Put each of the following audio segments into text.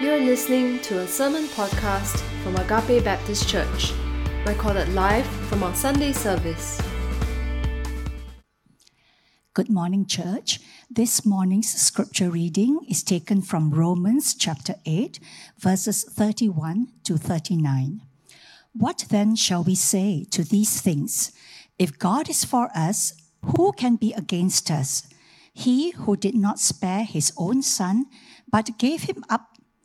You're listening to a sermon podcast from Agape Baptist Church, recorded live from our Sunday service. Good morning, church. This morning's scripture reading is taken from Romans chapter 8, verses 31 to 39. What then shall we say to these things? If God is for us, who can be against us? He who did not spare his own son, but gave him up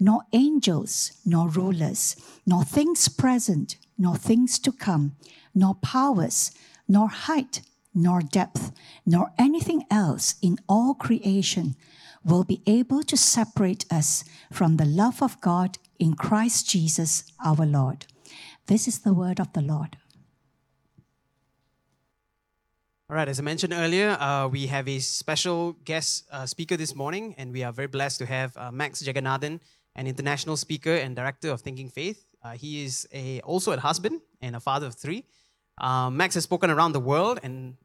nor angels, nor rulers, nor things present, nor things to come, nor powers, nor height, nor depth, nor anything else in all creation will be able to separate us from the love of God in Christ Jesus our Lord. This is the word of the Lord. All right, as I mentioned earlier, we have a special guest speaker this morning, and we are very blessed to have Max Jagannathan, an international speaker and director of Thinking Faith. He is also a husband and a father of three. Max has spoken around the world and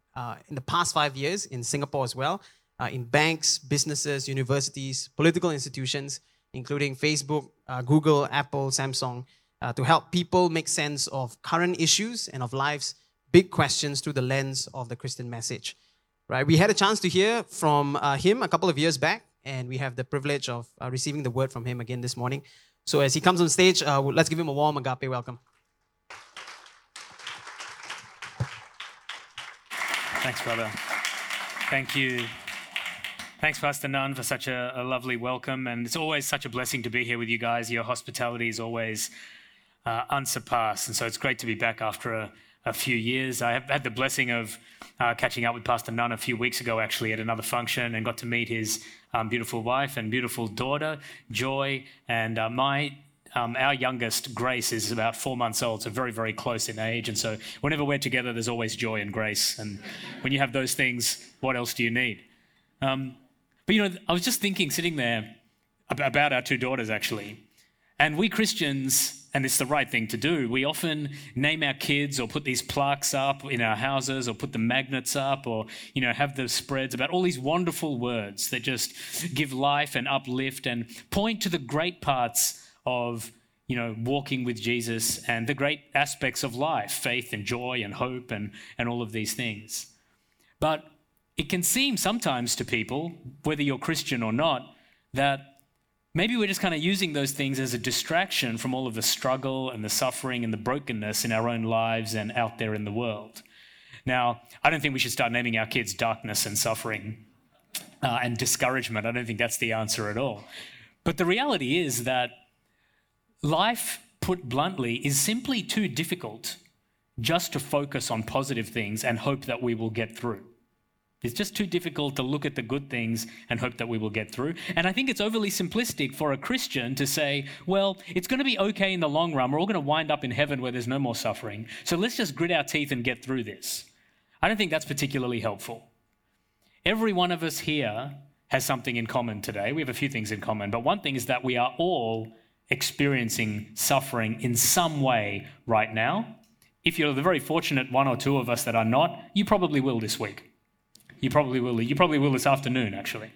in the past 5 years in Singapore as well, in banks, businesses, universities, political institutions, including Facebook, Google, Apple, Samsung, to help people make sense of current issues and of life's big questions through the lens of the Christian message, right? We had a chance to hear from him a couple of years back, and we have the privilege of receiving the word from him again this morning. So as he comes on stage, let's give him a warm Agape welcome. Thanks, brother. Thank you. Thanks, Pastor Nunn, for such a lovely welcome. And it's always such a blessing to be here with you guys. Your hospitality is always unsurpassed. And so it's great to be back after a few years. I have had the blessing of catching up with Pastor Nunn a few weeks ago, actually, at another function, and got to meet his beautiful wife and beautiful daughter, Joy, and our youngest, Grace, is about 4 months old, so very, very close in age. And so whenever we're together, there's always Joy and Grace. And when you have those things, what else do you need? But, you know, I was just thinking, sitting there, about our two daughters, actually. And we Christians, and it's the right thing to do, we often name our kids or put these plaques up in our houses or put the magnets up or, you know, have the spreads about all these wonderful words that just give life and uplift and point to the great parts of, you know, walking with Jesus and the great aspects of life, faith and joy and hope and all of these things. But it can seem sometimes to people, whether you're Christian or not, that maybe we're just kind of using those things as a distraction from all of the struggle and the suffering and the brokenness in our own lives and out there in the world. Now, I don't think we should start naming our kids darkness and suffering and discouragement. I don't think that's the answer at all. But the reality is that life, put bluntly, is simply too difficult just to focus on positive things and hope that we will get through. It's just too difficult to look at the good things and hope that we will get through. And I think it's overly simplistic for a Christian to say, well, it's going to be okay in the long run. We're all going to wind up in heaven where there's no more suffering. So let's just grit our teeth and get through this. I don't think that's particularly helpful. Every one of us here has something in common today. We have a few things in common. But one thing is that we are all experiencing suffering in some way right now. If you're the very fortunate one or two of us that are not, you probably will this week. You probably will. You probably will this afternoon, actually.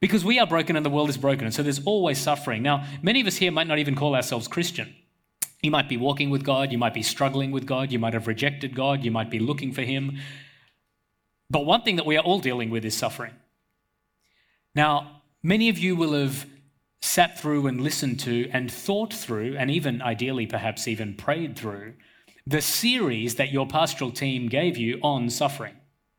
Because we are broken and the world is broken, and so there's always suffering. Now, many of us here might not even call ourselves Christian. You might be walking with God. You might be struggling with God. You might have rejected God. You might be looking for him. But one thing that we are all dealing with is suffering. Now, many of you will have sat through and listened to and thought through, and even ideally perhaps even prayed through, the series that your pastoral team gave you on suffering.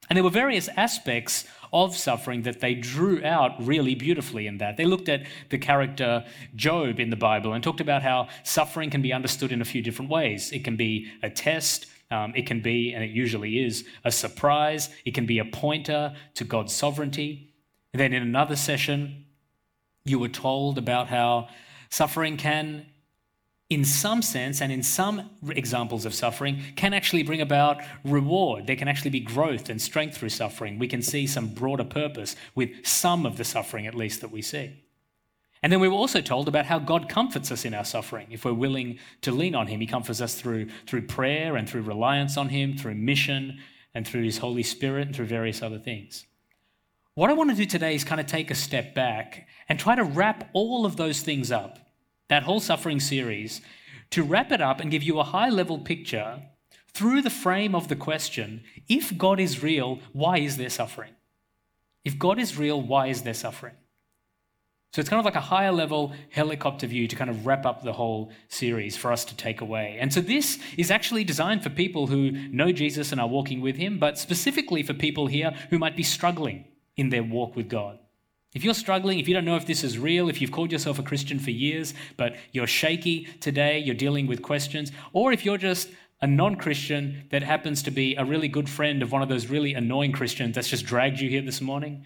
And there were various aspects of suffering that they drew out really beautifully in that. They looked at the character Job in the Bible and talked about how suffering can be understood in a few different ways. It can be a test, it can be, and it usually is, a surprise, it can be a pointer to God's sovereignty. And then in another session, you were told about how suffering can, in some sense and in some examples of suffering, can actually bring about reward. There can actually be growth and strength through suffering. We can see some broader purpose with some of the suffering, at least, that we see. And then we were also told about how God comforts us in our suffering. If we're willing to lean on him, he comforts us through prayer and through reliance on him, through mission and through his Holy Spirit and through various other things. What I want to do today is kind of take a step back and try to wrap all of those things up, that whole suffering series, to wrap it up and give you a high-level picture through the frame of the question, if God is real, why is there suffering? If God is real, why is there suffering? So it's kind of like a higher-level helicopter view to kind of wrap up the whole series for us to take away. And so this is actually designed for people who know Jesus and are walking with him, but specifically for people here who might be struggling in their walk with God. If you're struggling, if you don't know if this is real, if you've called yourself a Christian for years, but you're shaky today, you're dealing with questions, or if you're just a non-Christian that happens to be a really good friend of one of those really annoying Christians that's just dragged you here this morning,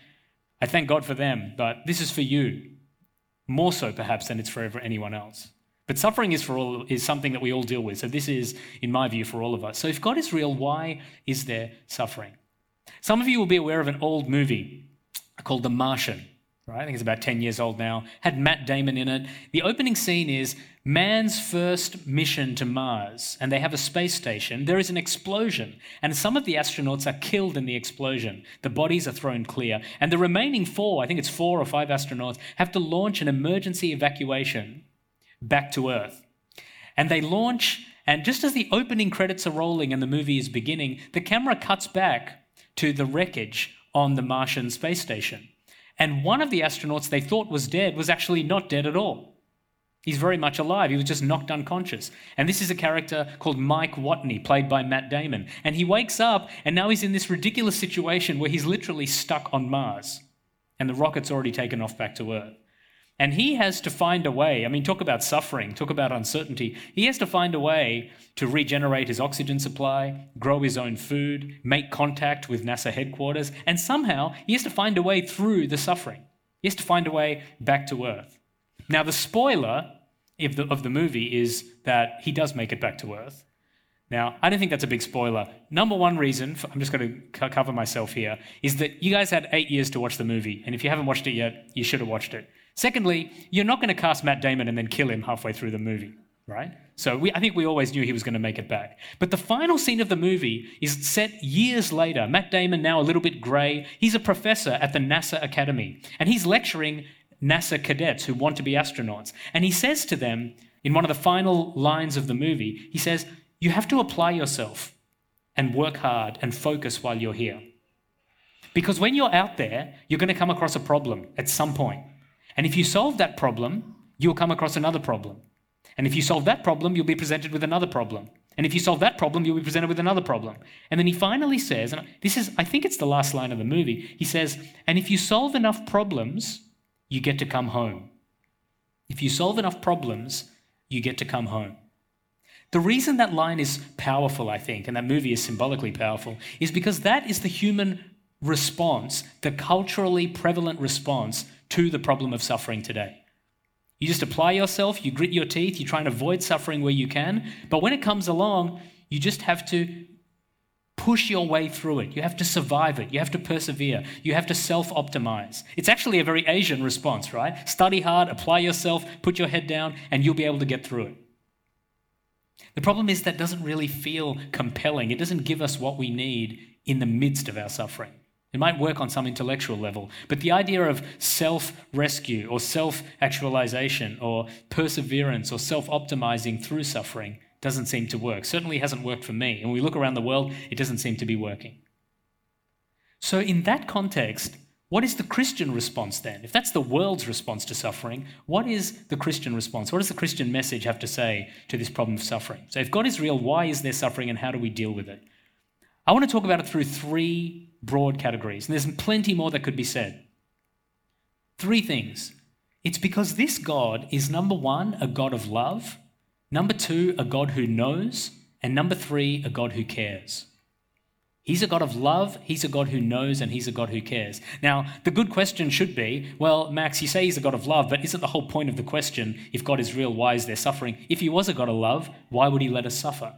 I thank God for them, but this is for you, more so perhaps than it's for anyone else. But suffering is something that we all deal with, so this is, in my view, for all of us. So if God is real, why is there suffering? Some of you will be aware of an old movie called The Martian. I think it's about 10 years old now, had Matt Damon in it. The opening scene is man's first mission to Mars, and they have a space station. There is an explosion, and some of the astronauts are killed in the explosion. The bodies are thrown clear, and the remaining four, I think it's 4 or 5 astronauts, have to launch an emergency evacuation back to Earth. And they launch, and just as the opening credits are rolling and the movie is beginning, the camera cuts back to the wreckage on the Martian space station. And one of the astronauts they thought was dead was actually not dead at all. He's very much alive. He was just knocked unconscious. And this is a character called Mike Watney, played by Matt Damon. And he wakes up, and now he's in this ridiculous situation where he's literally stuck on Mars. And the rocket's already taken off back to Earth. And he has to find a way, I mean, talk about suffering, talk about uncertainty. He has to find a way to regenerate his oxygen supply, grow his own food, make contact with NASA headquarters, and somehow he has to find a way through the suffering. He has to find a way back to Earth. Now, the spoiler of the movie is that he does make it back to Earth. Now, I don't think that's a big spoiler. Number one reason, I'm just going to cover myself here, is that you guys had 8 years to watch the movie, and if you haven't watched it yet, you should have watched it. Secondly, you're not going to cast Matt Damon and then kill him halfway through the movie, right? So I think we always knew he was going to make it back. But the final scene of the movie is set years later. Matt Damon, now a little bit grey, he's a professor at the NASA Academy, and he's lecturing NASA cadets who want to be astronauts. And he says to them, in one of the final lines of the movie, he says, "You have to apply yourself and work hard and focus while you're here. Because when you're out there, you're going to come across a problem at some point. And if you solve that problem, you'll come across another problem. And if you solve that problem, you'll be presented with another problem. And if you solve that problem, you'll be presented with another problem." And then he finally says, and this is, I think it's the last line of the movie, he says, "And if you solve enough problems, you get to come home. If you solve enough problems, you get to come home." The reason that line is powerful, I think, and that movie is symbolically powerful, is because that is the human response, the culturally prevalent response to the problem of suffering today. You just apply yourself, you grit your teeth, you try and avoid suffering where you can, but when it comes along, you just have to push your way through it. You have to survive it. You have to persevere. You have to self-optimize. It's actually a very Asian response, right? Study hard, apply yourself, put your head down, and you'll be able to get through it. The problem is that doesn't really feel compelling. It doesn't give us what we need in the midst of our suffering. It might work on some intellectual level, but the idea of self-rescue or self-actualization or perseverance or self-optimizing through suffering doesn't seem to work. Certainly hasn't worked for me. And when we look around the world, it doesn't seem to be working. So in that context, What is the Christian response then? If that's the world's response to suffering, what is the Christian response? What does the Christian message have to say to this problem of suffering? So if God is real, why is there suffering and how do we deal with it? I want to talk about it through three broad categories, and there's plenty more that could be said. Three things. It's because this God is, number one, a God of love, number two, a God who knows, and number three, a God who cares. He's a God of love, he's a God who knows, and he's a God who cares. Now, the good question should be, well, Max, you say he's a God of love, but isn't the whole point of the question, if God is real, why is there suffering? If he was a God of love, why would he let us suffer?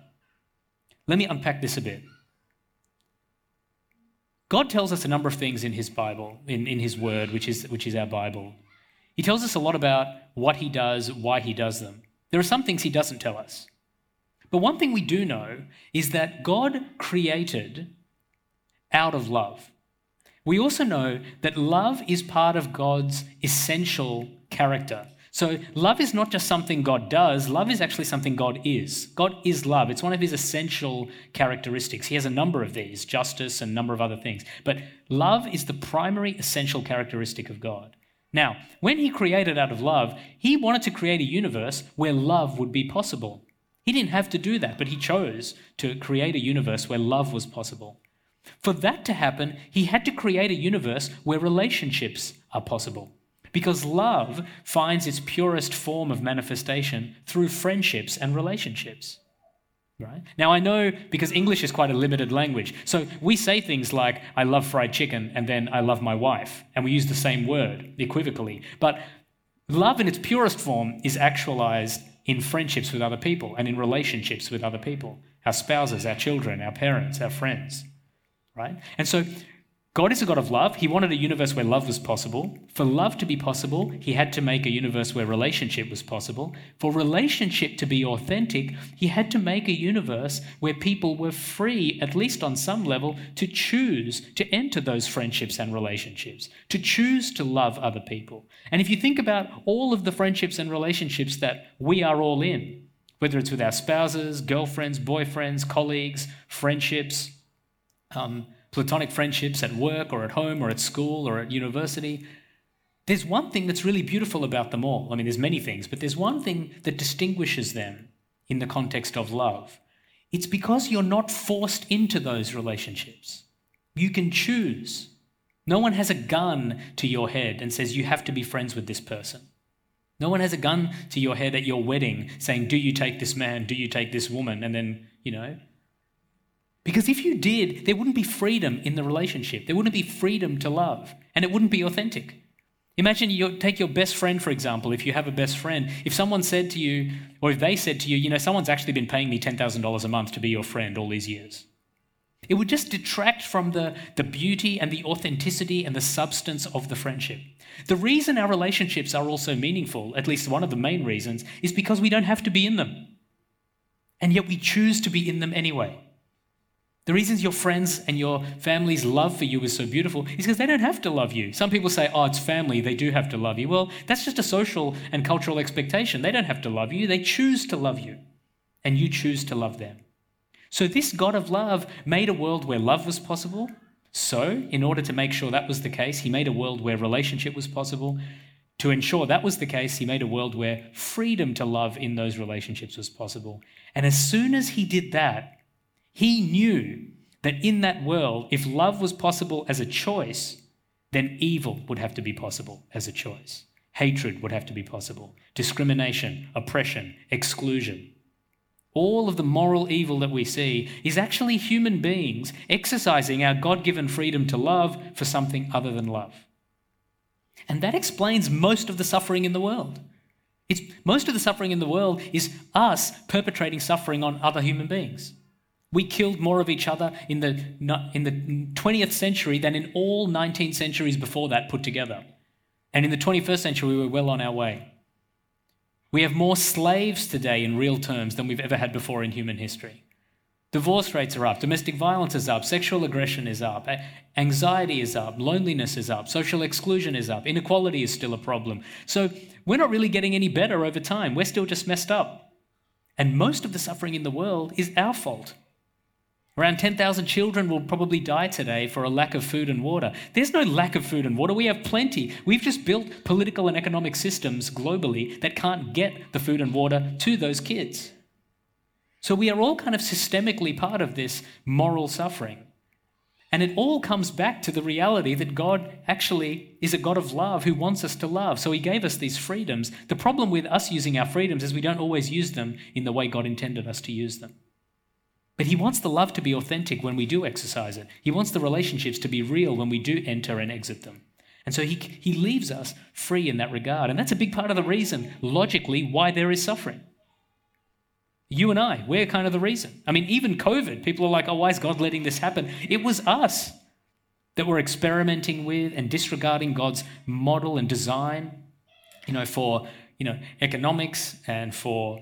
Let me unpack this a bit. God tells us a number of things in his Bible, in his word, which is our Bible. He tells us a lot about what he does, why he does them. There are some things he doesn't tell us. But one thing we do know is that God created out of love. We also know that love is part of God's essential character. So love is not just something God does, love is actually something God is. God is love. It's one of his essential characteristics. He has a number of these, justice and a number of other things. But love is the primary essential characteristic of God. Now, when he created out of love, he wanted to create a universe where love would be possible. He didn't have to do that, but he chose to create a universe where love was possible. For that to happen, he had to create a universe where relationships are possible, because love finds its purest form of manifestation through friendships and relationships. Right? Now, I know because English is quite a limited language, so we say things like, I love fried chicken, and then I love my wife, and we use the same word equivocally. But love in its purest form is actualized in friendships with other people and in relationships with other people, our spouses, our children, our parents, our friends. Right? And so God is a God of love. He wanted a universe where love was possible. For love to be possible, he had to make a universe where relationship was possible. For relationship to be authentic, he had to make a universe where people were free, at least on some level, to choose to enter those friendships and relationships, to choose to love other people. And if you think about all of the friendships and relationships that we are all in, whether it's with our spouses, girlfriends, boyfriends, colleagues, friendships, platonic friendships at work or at home or at school or at university, there's one thing that's really beautiful about them all. I mean, there's many things, but there's one thing that distinguishes them in the context of love. It's because you're not forced into those relationships. You can choose. No one has a gun to your head and says, you have to be friends with this person. No one has a gun to your head at your wedding saying, do you take this man? Do you take this woman? And then, because if you did, there wouldn't be freedom in the relationship. There wouldn't be freedom to love, and it wouldn't be authentic. Imagine you take your best friend, for example, if you have a best friend. If someone said to you, or if they said to you, someone's actually been paying me $10,000 a month to be your friend all these years. It would just detract from the beauty and the authenticity and the substance of the friendship. The reason our relationships are also meaningful, at least one of the main reasons, is because we don't have to be in them. And yet we choose to be in them anyway. The reasons your friends and your family's love for you is so beautiful is because they don't have to love you. Some people say, it's family, they do have to love you. Well, that's just a social and cultural expectation. They don't have to love you, they choose to love you, and you choose to love them. So this God of love made a world where love was possible. So in order to make sure that was the case, he made a world where relationship was possible. To ensure that was the case, he made a world where freedom to love in those relationships was possible. And as soon as he did that, he knew that in that world, if love was possible as a choice, then evil would have to be possible as a choice. Hatred would have to be possible. Discrimination, oppression, exclusion. All of the moral evil that we see is actually human beings exercising our God-given freedom to love for something other than love. And that explains most of the suffering in the world. Most of the suffering in the world is us perpetrating suffering on other human beings. We killed more of each other in the 20th century than in all 19 centuries before that put together. And in the 21st century, we were well on our way. We have more slaves today in real terms than we've ever had before in human history. Divorce rates are up, domestic violence is up, sexual aggression is up, anxiety is up, loneliness is up, social exclusion is up, inequality is still a problem. So we're not really getting any better over time. We're still just messed up. And most of the suffering in the world is our fault. Around 10,000 children will probably die today for a lack of food and water. There's no lack of food and water. We have plenty. We've just built political and economic systems globally that can't get the food and water to those kids. So we are all kind of systemically part of this moral suffering. And it all comes back to the reality that God actually is a God of love who wants us to love. So he gave us these freedoms. The problem with us using our freedoms is we don't always use them in the way God intended us to use them. But he wants the love to be authentic when we do exercise it. He wants the relationships to be real when we do enter and exit them. And so he leaves us free in that regard. And that's a big part of the reason, logically, why there is suffering. You and I, we're kind of the reason. I mean, even COVID, people are like, oh, why is God letting this happen? It was us that were experimenting with and disregarding God's model and design, for, economics and for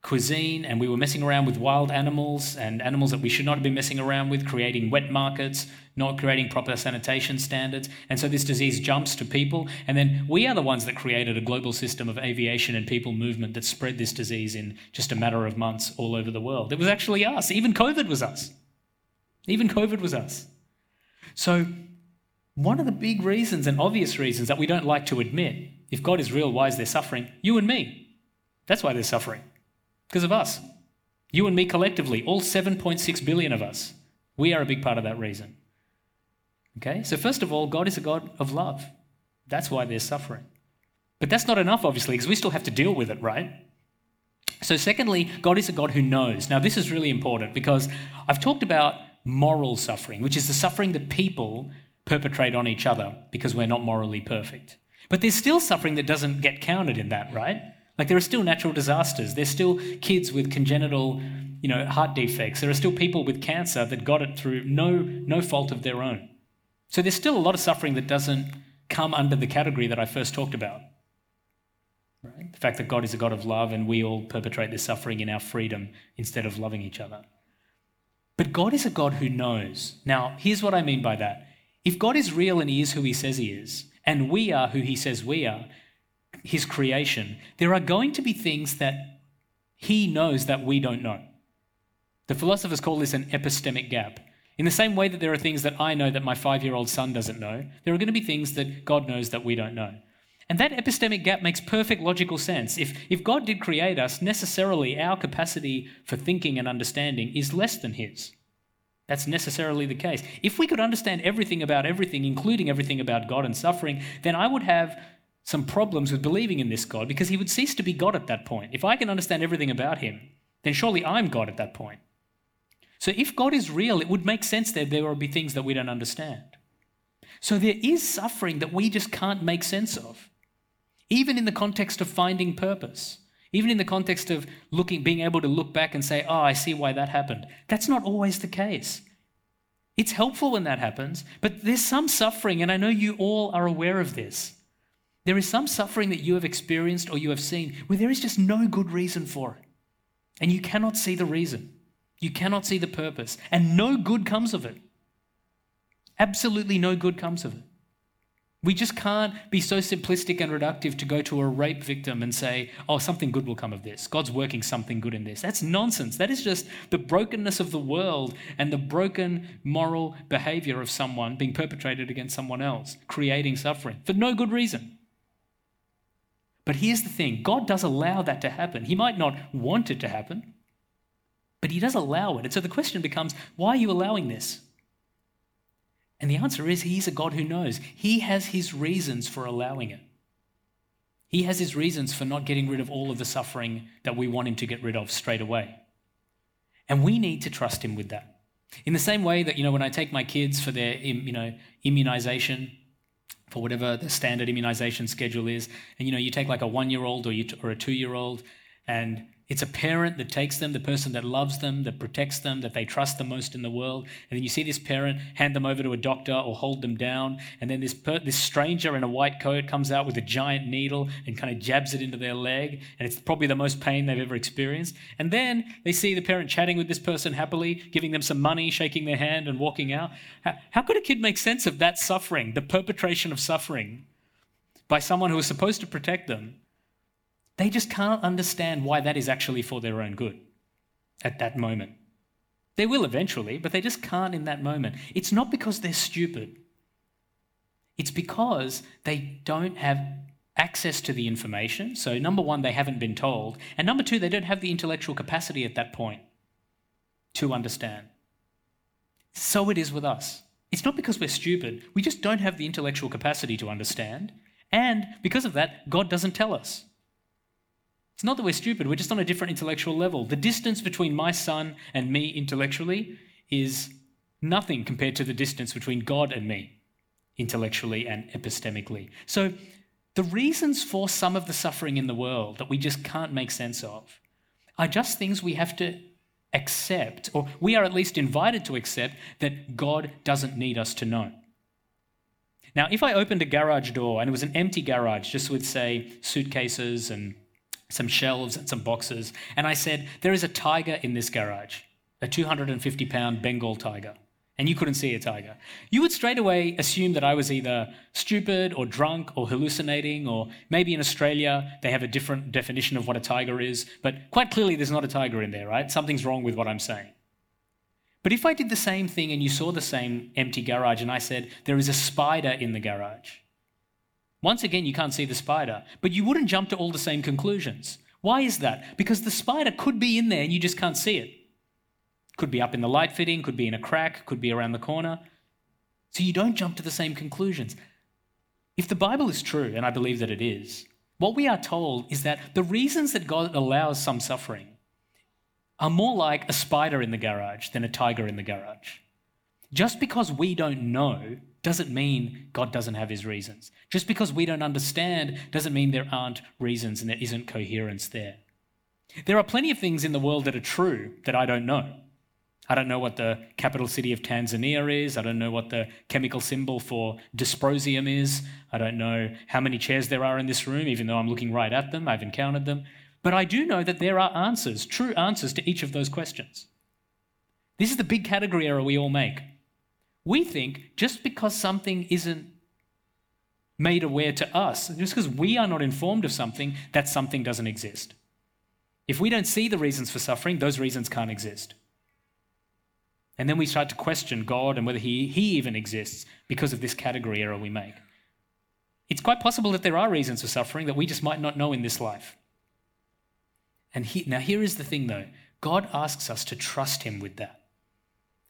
cuisine. And we were messing around with wild animals and animals that we should not have been messing around with, creating wet markets, not creating proper sanitation standards. And so this disease jumps to people. And then we are the ones that created a global system of aviation and people movement that spread this disease in just a matter of months all over the world. It was actually us. Even COVID was us. So one of the big reasons and obvious reasons that we don't like to admit, if God is real, why is there suffering? You and me. That's why there's suffering. Because of us. You and me collectively, all 7.6 billion of us. We are a big part of that reason. Okay, so first of all, God is a God of love. That's why there's suffering. But that's not enough, obviously, because we still have to deal with it, right? So secondly, God is a God who knows. Now, this is really important because I've talked about moral suffering, which is the suffering that people perpetrate on each other because we're not morally perfect. But there's still suffering that doesn't get counted in that, right? Like there are still natural disasters. There's still kids with congenital, heart defects. There are still people with cancer that got it through no fault of their own. So there's still a lot of suffering that doesn't come under the category that I first talked about. Right? The fact that God is a God of love and we all perpetrate this suffering in our freedom instead of loving each other. But God is a God who knows. Now, here's what I mean by that. If God is real and he is who he says he is, and we are who he says we are, his creation, there are going to be things that he knows that we don't know. The philosophers call this an epistemic gap. In the same way that there are things that I know that my 5-year-old son doesn't know, there are going to be things that God knows that we don't know. And that epistemic gap makes perfect logical sense. If God did create us, necessarily our capacity for thinking and understanding is less than his. That's necessarily the case. If we could understand everything about everything, including everything about God and suffering, then I would have some problems with believing in this God because he would cease to be God at that point. If I can understand everything about him, then surely I'm God at that point. So if God is real, it would make sense that there will be things that we don't understand. So there is suffering that we just can't make sense of, even in the context of finding purpose, even in the context of being able to look back and say, oh, I see why that happened. That's not always the case. It's helpful when that happens, but there's some suffering, and I know you all are aware of this. There is some suffering that you have experienced or you have seen where there is just no good reason for it. And you cannot see the reason. You cannot see the purpose. And no good comes of it. Absolutely no good comes of it. We just can't be so simplistic and reductive to go to a rape victim and say, oh, something good will come of this. God's working something good in this. That's nonsense. That is just the brokenness of the world and the broken moral behavior of someone being perpetrated against someone else, creating suffering for no good reason. But here's the thing, God does allow that to happen. He might not want it to happen, but he does allow it. And so the question becomes, why are you allowing this? And the answer is, he's a God who knows. He has his reasons for allowing it. He has his reasons for not getting rid of all of the suffering that we want him to get rid of straight away. And we need to trust him with that. In the same way that, when I take my kids for their, immunization, for whatever the standard immunization schedule is, and you take like a 1-year-old or a 2-year-old, and it's a parent that takes them, the person that loves them, that protects them, that they trust the most in the world, and then you see this parent hand them over to a doctor or hold them down, and then this stranger in a white coat comes out with a giant needle and kind of jabs it into their leg, and it's probably the most pain they've ever experienced. And then they see the parent chatting with this person happily, giving them some money, shaking their hand and walking out. How could a kid make sense of that suffering, the perpetration of suffering by someone who is supposed to protect them? They just can't understand why that is actually for their own good at that moment. They will eventually, but they just can't in that moment. It's not because they're stupid. It's because they don't have access to the information. So number one, they haven't been told. And number two, they don't have the intellectual capacity at that point to understand. So it is with us. It's not because we're stupid. We just don't have the intellectual capacity to understand. And because of that, God doesn't tell us. It's not that we're stupid. We're just on a different intellectual level. The distance between my son and me intellectually is nothing compared to the distance between God and me intellectually and epistemically. So the reasons for some of the suffering in the world that we just can't make sense of are just things we have to accept, or we are at least invited to accept, that God doesn't need us to know. Now, if I opened a garage door and it was an empty garage just with, say, suitcases and some shelves and some boxes, and I said, there is a tiger in this garage, a 250-pound Bengal tiger, and you couldn't see a tiger, you would straight away assume that I was either stupid or drunk or hallucinating, or maybe in Australia they have a different definition of what a tiger is, but quite clearly there's not a tiger in there, right? Something's wrong with what I'm saying. But if I did the same thing and you saw the same empty garage and I said, there is a spider in the garage, once again, you can't see the spider, but you wouldn't jump to all the same conclusions. Why is that? Because the spider could be in there and you just can't see it. Could be up in the light fitting, could be in a crack, could be around the corner. So you don't jump to the same conclusions. If the Bible is true, and I believe that it is, what we are told is that the reasons that God allows some suffering are more like a spider in the garage than a tiger in the garage. Just because we don't know doesn't mean God doesn't have his reasons. Just because we don't understand doesn't mean there aren't reasons and there isn't coherence there. There are plenty of things in the world that are true that I don't know. I don't know what the capital city of Tanzania is. I don't know what the chemical symbol for dysprosium is. I don't know how many chairs there are in this room, even though I'm looking right at them. I haven't counted them. But I do know that there are answers, true answers to each of those questions. This is the big category error we all make. We think just because something isn't made aware to us, just because we are not informed of something, that something doesn't exist. If we don't see the reasons for suffering, those reasons can't exist. And then we start to question God and whether he even exists because of this category error we make. It's quite possible that there are reasons for suffering that we just might not know in this life. And now here is the thing though, God asks us to trust him with that.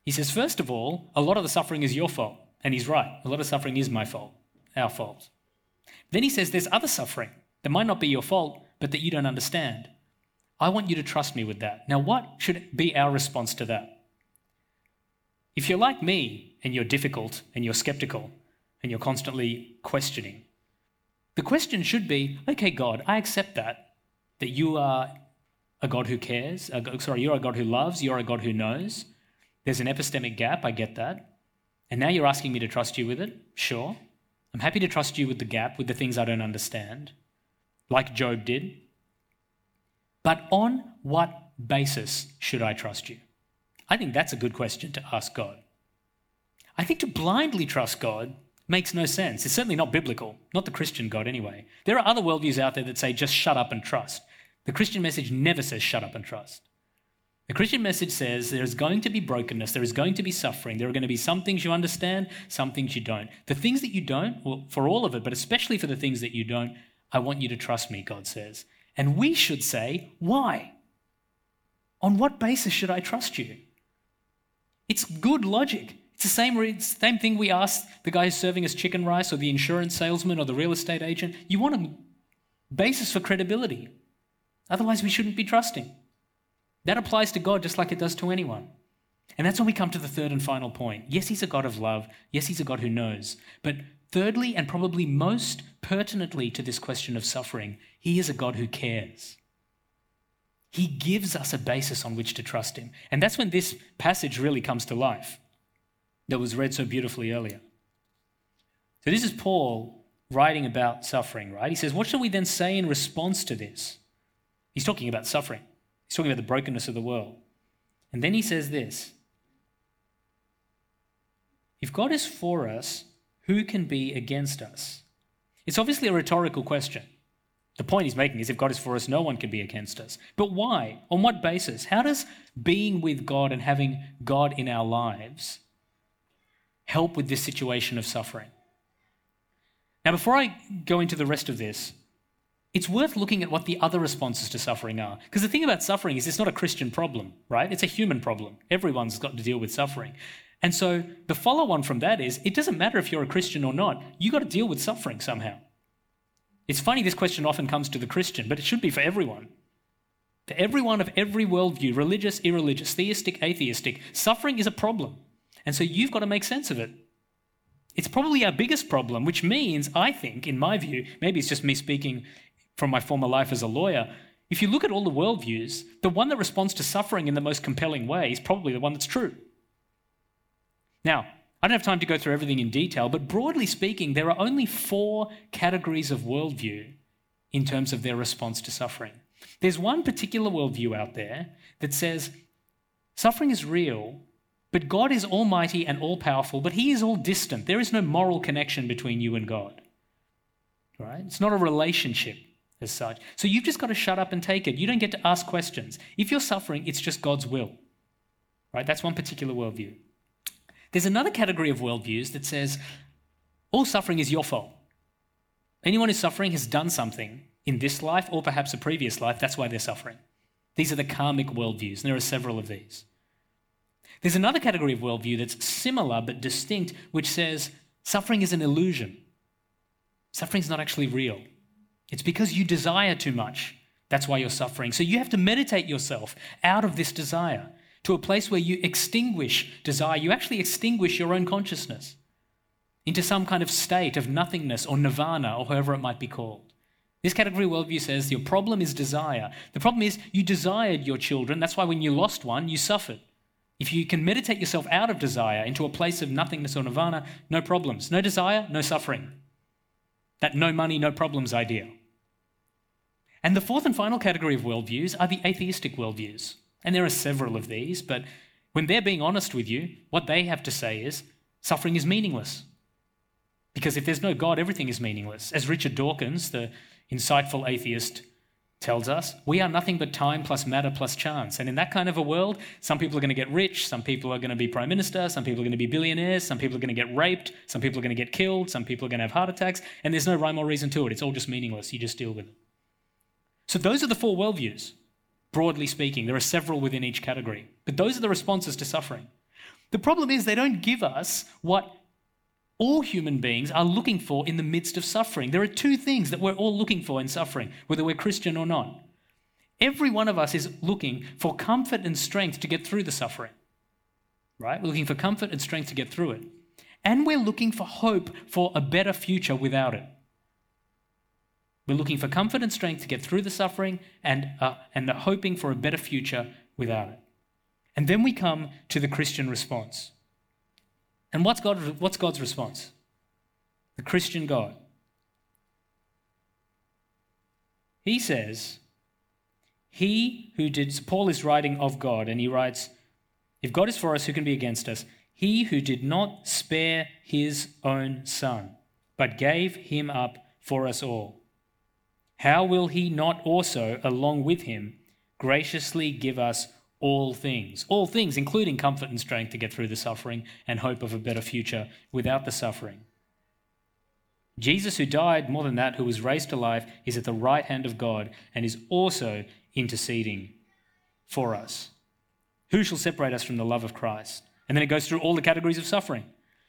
He says, first of all, a lot of the suffering is your fault. And he's right. A lot of suffering is my fault, our fault. Then he says, there's other suffering that might not be your fault, but that you don't understand. I want you to trust me with that. Now, what should be our response to that? If you're like me and you're difficult and you're skeptical and you're constantly questioning, the question should be, okay, God, I accept that you are a God who cares. You're a God who loves. You're a God who knows. There's an epistemic gap, I get that. And now you're asking me to trust you with it? Sure. I'm happy to trust you with the gap, with the things I don't understand, like Job did. But on what basis should I trust you? I think that's a good question to ask God. I think to blindly trust God makes no sense. It's certainly not biblical, not the Christian God anyway. There are other worldviews out there that say just shut up and trust. The Christian message never says shut up and trust. The Christian message says there is going to be brokenness, there is going to be suffering, there are going to be some things you understand, some things you don't. The things that you don't, well, for all of it, but especially for the things that you don't, I want you to trust me, God says. And we should say, why? On what basis should I trust you? It's good logic. It's the same thing we asked the guy who's serving us chicken rice or the insurance salesman or the real estate agent. You want a basis for credibility. Otherwise, we shouldn't be trusting. That applies to God just like it does to anyone. And that's when we come to the third and final point. Yes, he's a God of love. Yes, he's a God who knows. But thirdly, and probably most pertinently to this question of suffering, he is a God who cares. He gives us a basis on which to trust him. And that's when this passage really comes to life that was read so beautifully earlier. So this is Paul writing about suffering, right? He says, what shall we then say in response to this? He's talking about suffering. He's talking about the brokenness of the world. And then he says this, if God is for us, who can be against us? It's obviously a rhetorical question. The point he's making is if God is for us, no one can be against us. But why? On what basis? How does being with God and having God in our lives help with this situation of suffering? Now, before I go into the rest of this, it's worth looking at what the other responses to suffering are. Because the thing about suffering is it's not a Christian problem, right? It's a human problem. Everyone's got to deal with suffering. And so the follow-on from that is it doesn't matter if you're a Christian or not. You've got to deal with suffering somehow. It's funny, this question often comes to the Christian, but it should be for everyone. For everyone of every worldview, religious, irreligious, theistic, atheistic, suffering is a problem. And so you've got to make sense of it. It's probably our biggest problem, which means, I think, in my view, maybe it's just me speaking from my former life as a lawyer, if you look at all the worldviews, the one that responds to suffering in the most compelling way is probably the one that's true. Now, I don't have time to go through everything in detail, but broadly speaking, there are only 4 categories of worldview in terms of their response to suffering. There's one particular worldview out there that says suffering is real, but God is almighty and all-powerful, but he is all distant. There is no moral connection between you and God, right? It's not a relationship as such. So you've just got to shut up and take it. You don't get to ask questions. If you're suffering, it's just God's will, right? That's one particular worldview. There's another category of worldviews that says all suffering is your fault. Anyone who's suffering has done something in this life or perhaps a previous life. That's why they're suffering. These are the karmic worldviews, and there are several of these. There's another category of worldview that's similar but distinct, which says suffering is an illusion. Suffering's not actually real. It's because you desire too much. That's why you're suffering. So you have to meditate yourself out of this desire to a place where you extinguish desire. You actually extinguish your own consciousness into some kind of state of nothingness or nirvana or however it might be called. This category worldview says your problem is desire. The problem is you desired your children. That's why when you lost one, you suffered. If you can meditate yourself out of desire into a place of nothingness or nirvana, no problems. No desire, no suffering. That no money, no problems idea. And the fourth and final category of worldviews are the atheistic worldviews. And there are several of these, but when they're being honest with you, what they have to say is suffering is meaningless. Because if there's no God, everything is meaningless. As Richard Dawkins, the insightful atheist, tells us, we are nothing but time plus matter plus chance. And in that kind of a world, some people are going to get rich, some people are going to be prime minister, some people are going to be billionaires, some people are going to get raped, some people are going to get killed, some people are going to have heart attacks, and there's no rhyme or reason to it. It's all just meaningless. You just deal with it. So those are the 4 worldviews. Broadly speaking, there are several within each category, but those are the responses to suffering. The problem is they don't give us what all human beings are looking for in the midst of suffering. There are 2 things that we're all looking for in suffering, whether we're Christian or not. Every one of us is looking for comfort and strength to get through the suffering, right? We're looking for comfort and strength to get through it. And we're looking for hope for a better future without it. We're looking for comfort and strength to get through the suffering and the hoping for a better future without it. And then we come to the Christian response. And what's God's response? The Christian God. He says, Paul is writing of God, and he writes, if God is for us, who can be against us? He who did not spare his own son, but gave him up for us all, how will he not also, along with him, graciously give us all things, including comfort and strength to get through the suffering and hope of a better future without the suffering? Jesus, who died, more than that, who was raised to life, is at the right hand of God and is also interceding for us. Who shall separate us from the love of Christ? And then it goes through all the categories of suffering.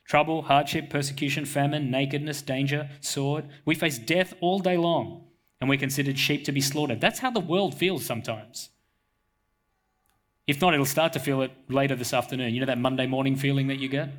Trouble, hardship, persecution, famine, nakedness, danger, sword. We face death all day long, and we're considered sheep to be slaughtered. That's how the world feels sometimes. If not, it'll start to feel it later this afternoon. You know that Monday morning feeling that you get?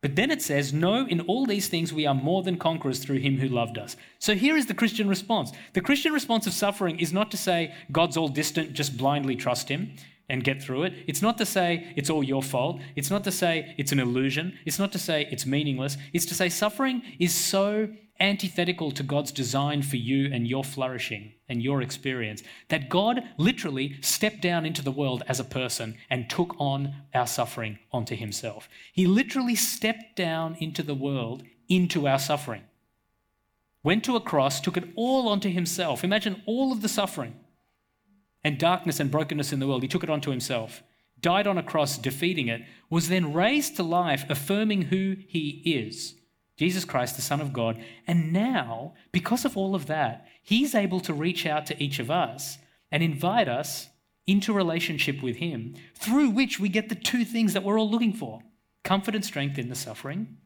But then it says, no, in all these things we are more than conquerors through him who loved us. So here is the Christian response. The Christian response of suffering is not to say, God's all distant, just blindly trust him and get through it. It's not to say it's all your fault. It's not to say it's an illusion. It's not to say it's meaningless. It's to say suffering is so antithetical to God's design for you and your flourishing and your experience that God literally stepped down into the world as a person and took on our suffering onto himself. He literally stepped down into the world into our suffering. went to a cross, took it all onto himself. Imagine all of the suffering and darkness and brokenness in the world. He took it onto himself, died on a cross, defeating it, was then raised to life, affirming who he is, Jesus Christ, the Son of God. And now, because of all of that, he's able to reach out to each of us and invite us into relationship with him, through which we get the two things that we're all looking for, comfort and strength in the suffering.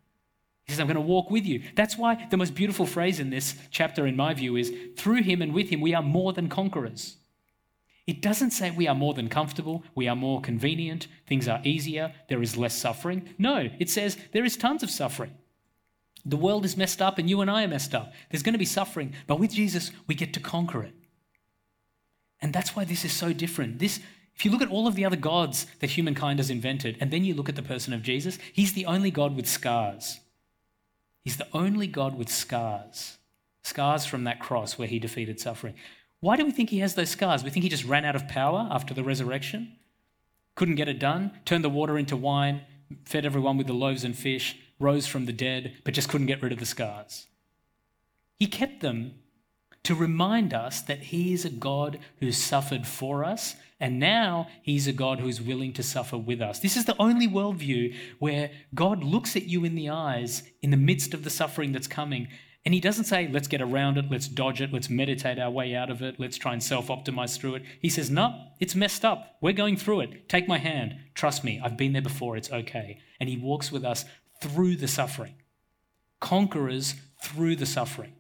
He says, I'm going to walk with you. That's why the most beautiful phrase in this chapter, in my view, is through him and with him, we are more than conquerors. It doesn't say we are more than comfortable, we are more convenient, things are easier, there is less suffering. No, it says there is tons of suffering. The world is messed up and you and I are messed up. There's going to be suffering, but with Jesus, we get to conquer it. And that's why this is so different. This, if you look at all of the other gods that humankind has invented, and then you look at the person of Jesus, he's the only God with scars. He's the only God with scars. Scars from that cross where he defeated suffering. Why do we think he has those scars? We think he just ran out of power after the resurrection, couldn't get it done, turned the water into wine, fed everyone with the loaves and fish, rose from the dead, but just couldn't get rid of the scars. He kept them to remind us that he is a God who suffered for us, and now he's a God who is willing to suffer with us. This is the only worldview where God looks at you in the eyes in the midst of the suffering that's coming, and he doesn't say, let's get around it, let's dodge it, let's meditate our way out of it, let's try and self-optimize through it. He says, no, it's messed up. We're going through it. Take my hand. Trust me. I've been there before. It's okay. And he walks with us through the suffering. Conquerors through the suffering.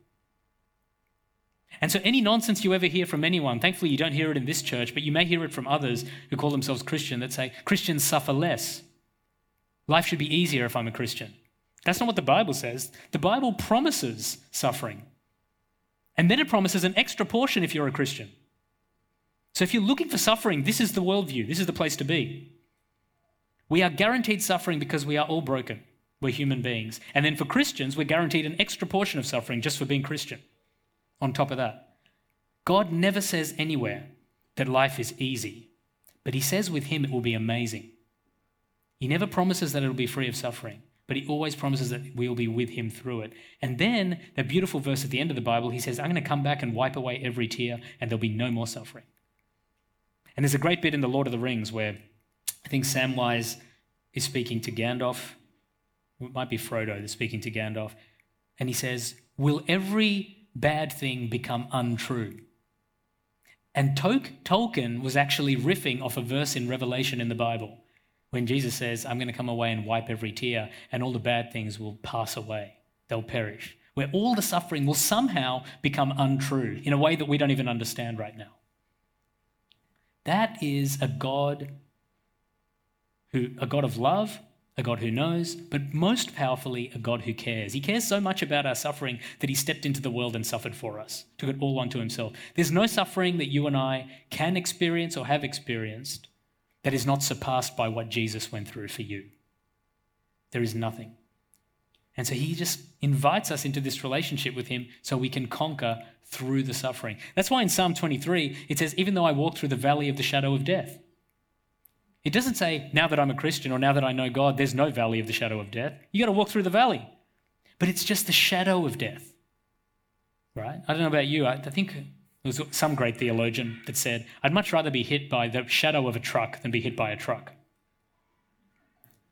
And so any nonsense you ever hear from anyone, thankfully you don't hear it in this church, but you may hear it from others who call themselves Christian that say, Christians suffer less. Life should be easier if I'm a Christian. That's not what the Bible says. The Bible promises suffering. And then it promises an extra portion if you're a Christian. So if you're looking for suffering, this is the worldview. This is the place to be. We are guaranteed suffering because we are all broken. We're human beings. And then for Christians, we're guaranteed an extra portion of suffering just for being Christian. On top of that, God never says anywhere that life is easy, but he says with him it will be amazing. He never promises that it will be free of suffering, but he always promises that we'll be with him through it. And then that beautiful verse at the end of the Bible, he says, I'm going to come back and wipe away every tear and there'll be no more suffering. And there's a great bit in The Lord of the Rings where I think Samwise is speaking to Gandalf. It might be Frodo that's speaking to Gandalf. And he says, will every bad thing become untrue? And Tolkien was actually riffing off a verse in Revelation in the Bible when Jesus says, I'm going to come away and wipe every tear and all the bad things will pass away. They'll perish. Where all the suffering will somehow become untrue in a way that we don't even understand right now. That is a God who, a God of love, a God who knows, but most powerfully, a God who cares. He cares so much about our suffering that he stepped into the world and suffered for us, took it all onto himself. There's no suffering that you and I can experience or have experienced that is not surpassed by what Jesus went through for you. There is nothing. And so he just invites us into this relationship with him so we can conquer through the suffering. That's why in Psalm 23, it says, even though I walk through the valley of the shadow of death. It doesn't say, now that I'm a Christian or now that I know God, there's no valley of the shadow of death. You got to walk through the valley. But it's just the shadow of death, right? I don't know about you. I think there was some great theologian that said, I'd much rather be hit by the shadow of a truck than be hit by a truck.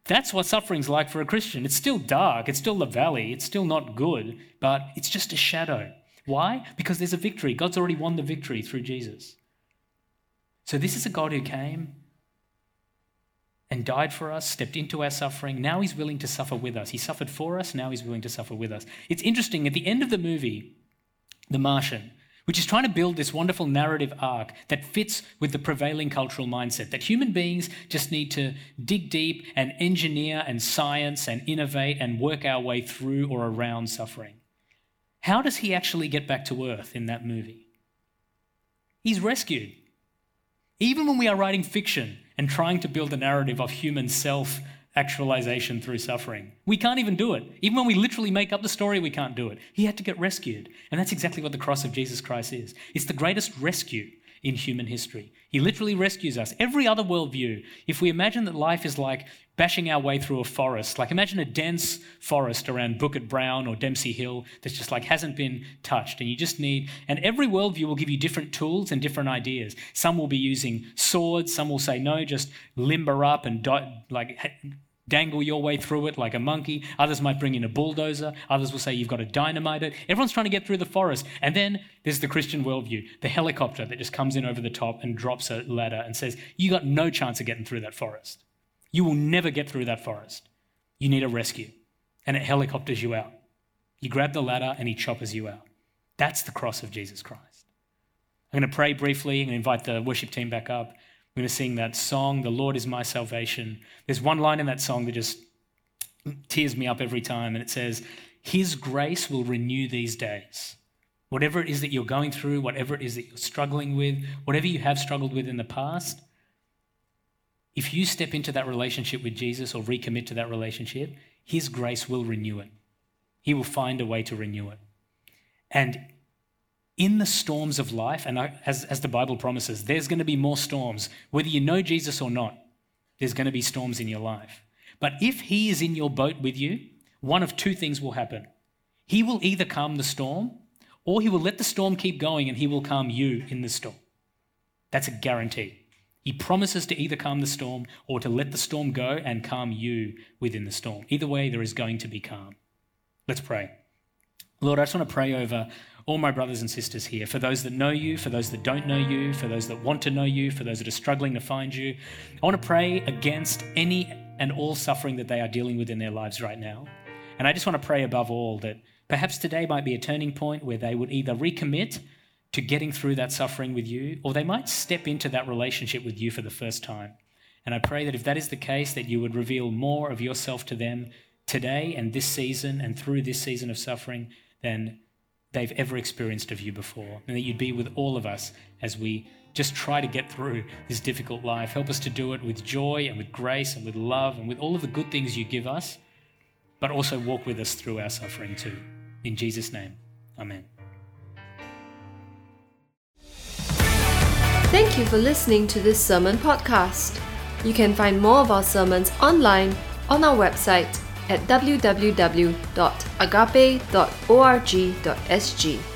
That's what suffering's like for a Christian. It's still dark. It's still the valley. It's still not good, but it's just a shadow. Why? Because there's a victory. God's already won the victory through Jesus. So this is a God who came and died for us, stepped into our suffering. Now he's willing to suffer with us. He suffered for us, now he's willing to suffer with us. It's interesting, at the end of the movie, The Martian, which is trying to build this wonderful narrative arc that fits with the prevailing cultural mindset, that human beings just need to dig deep and engineer and science and innovate and work our way through or around suffering. How does he actually get back to Earth in that movie? He's rescued. Even when we are writing fiction and trying to build a narrative of human self-actualization through suffering, we can't even do it. Even when we literally make up the story, we can't do it. He had to get rescued. And that's exactly what the cross of Jesus Christ is. It's the greatest rescue in human history. He literally rescues us. Every other worldview, if we imagine that life is like bashing our way through a forest, like imagine a dense forest around Bukit Brown or Dempsey Hill that's just like hasn't been touched, and you just need, and every worldview will give you different tools and different ideas. Some will be using swords, some will say, no, just limber up and dangle your way through it like a monkey. Others might bring in a bulldozer. Others will say you've got to dynamite it. Everyone's trying to get through the forest. And then there's the Christian worldview, the helicopter that just comes in over the top and drops a ladder and says, you got no chance of getting through that forest. You will never get through that forest. You need a rescue. And it helicopters you out. You grab the ladder and he choppers you out. That's the cross of Jesus Christ. I'm going to pray briefly. I'm going to invite the worship team back up. We're going to sing that song, The Lord is My Salvation. There's one line in that song that just tears me up every time, and it says, His grace will renew these days. Whatever it is that you're going through, whatever it is that you're struggling with, whatever you have struggled with in the past, if you step into that relationship with Jesus or recommit to that relationship, His grace will renew it. He will find a way to renew it. And in the storms of life, and as the Bible promises, there's going to be more storms. Whether you know Jesus or not, there's going to be storms in your life. But if He is in your boat with you, one of two things will happen. He will either calm the storm, or He will let the storm keep going and He will calm you in the storm. That's a guarantee. He promises to either calm the storm or to let the storm go and calm you within the storm. Either way, there is going to be calm. Let's pray. Lord, I just want to pray over all my brothers and sisters here, for those that know you, for those that don't know you, for those that want to know you, for those that are struggling to find you. I want to pray against any and all suffering that they are dealing with in their lives right now. And I just want to pray above all that perhaps today might be a turning point where they would either recommit to getting through that suffering with you, or they might step into that relationship with you for the first time. And I pray that if that is the case, that you would reveal more of yourself to them today and this season and through this season of suffering than they've ever experienced of you before, and that you'd be with all of us as we just try to get through this difficult life. Help us to do it with joy and with grace and with love and with all of the good things you give us, but also walk with us through our suffering too. In Jesus' name, amen. Thank you for listening to this sermon podcast. You can find more of our sermons online on our website at www.agape.org.sg.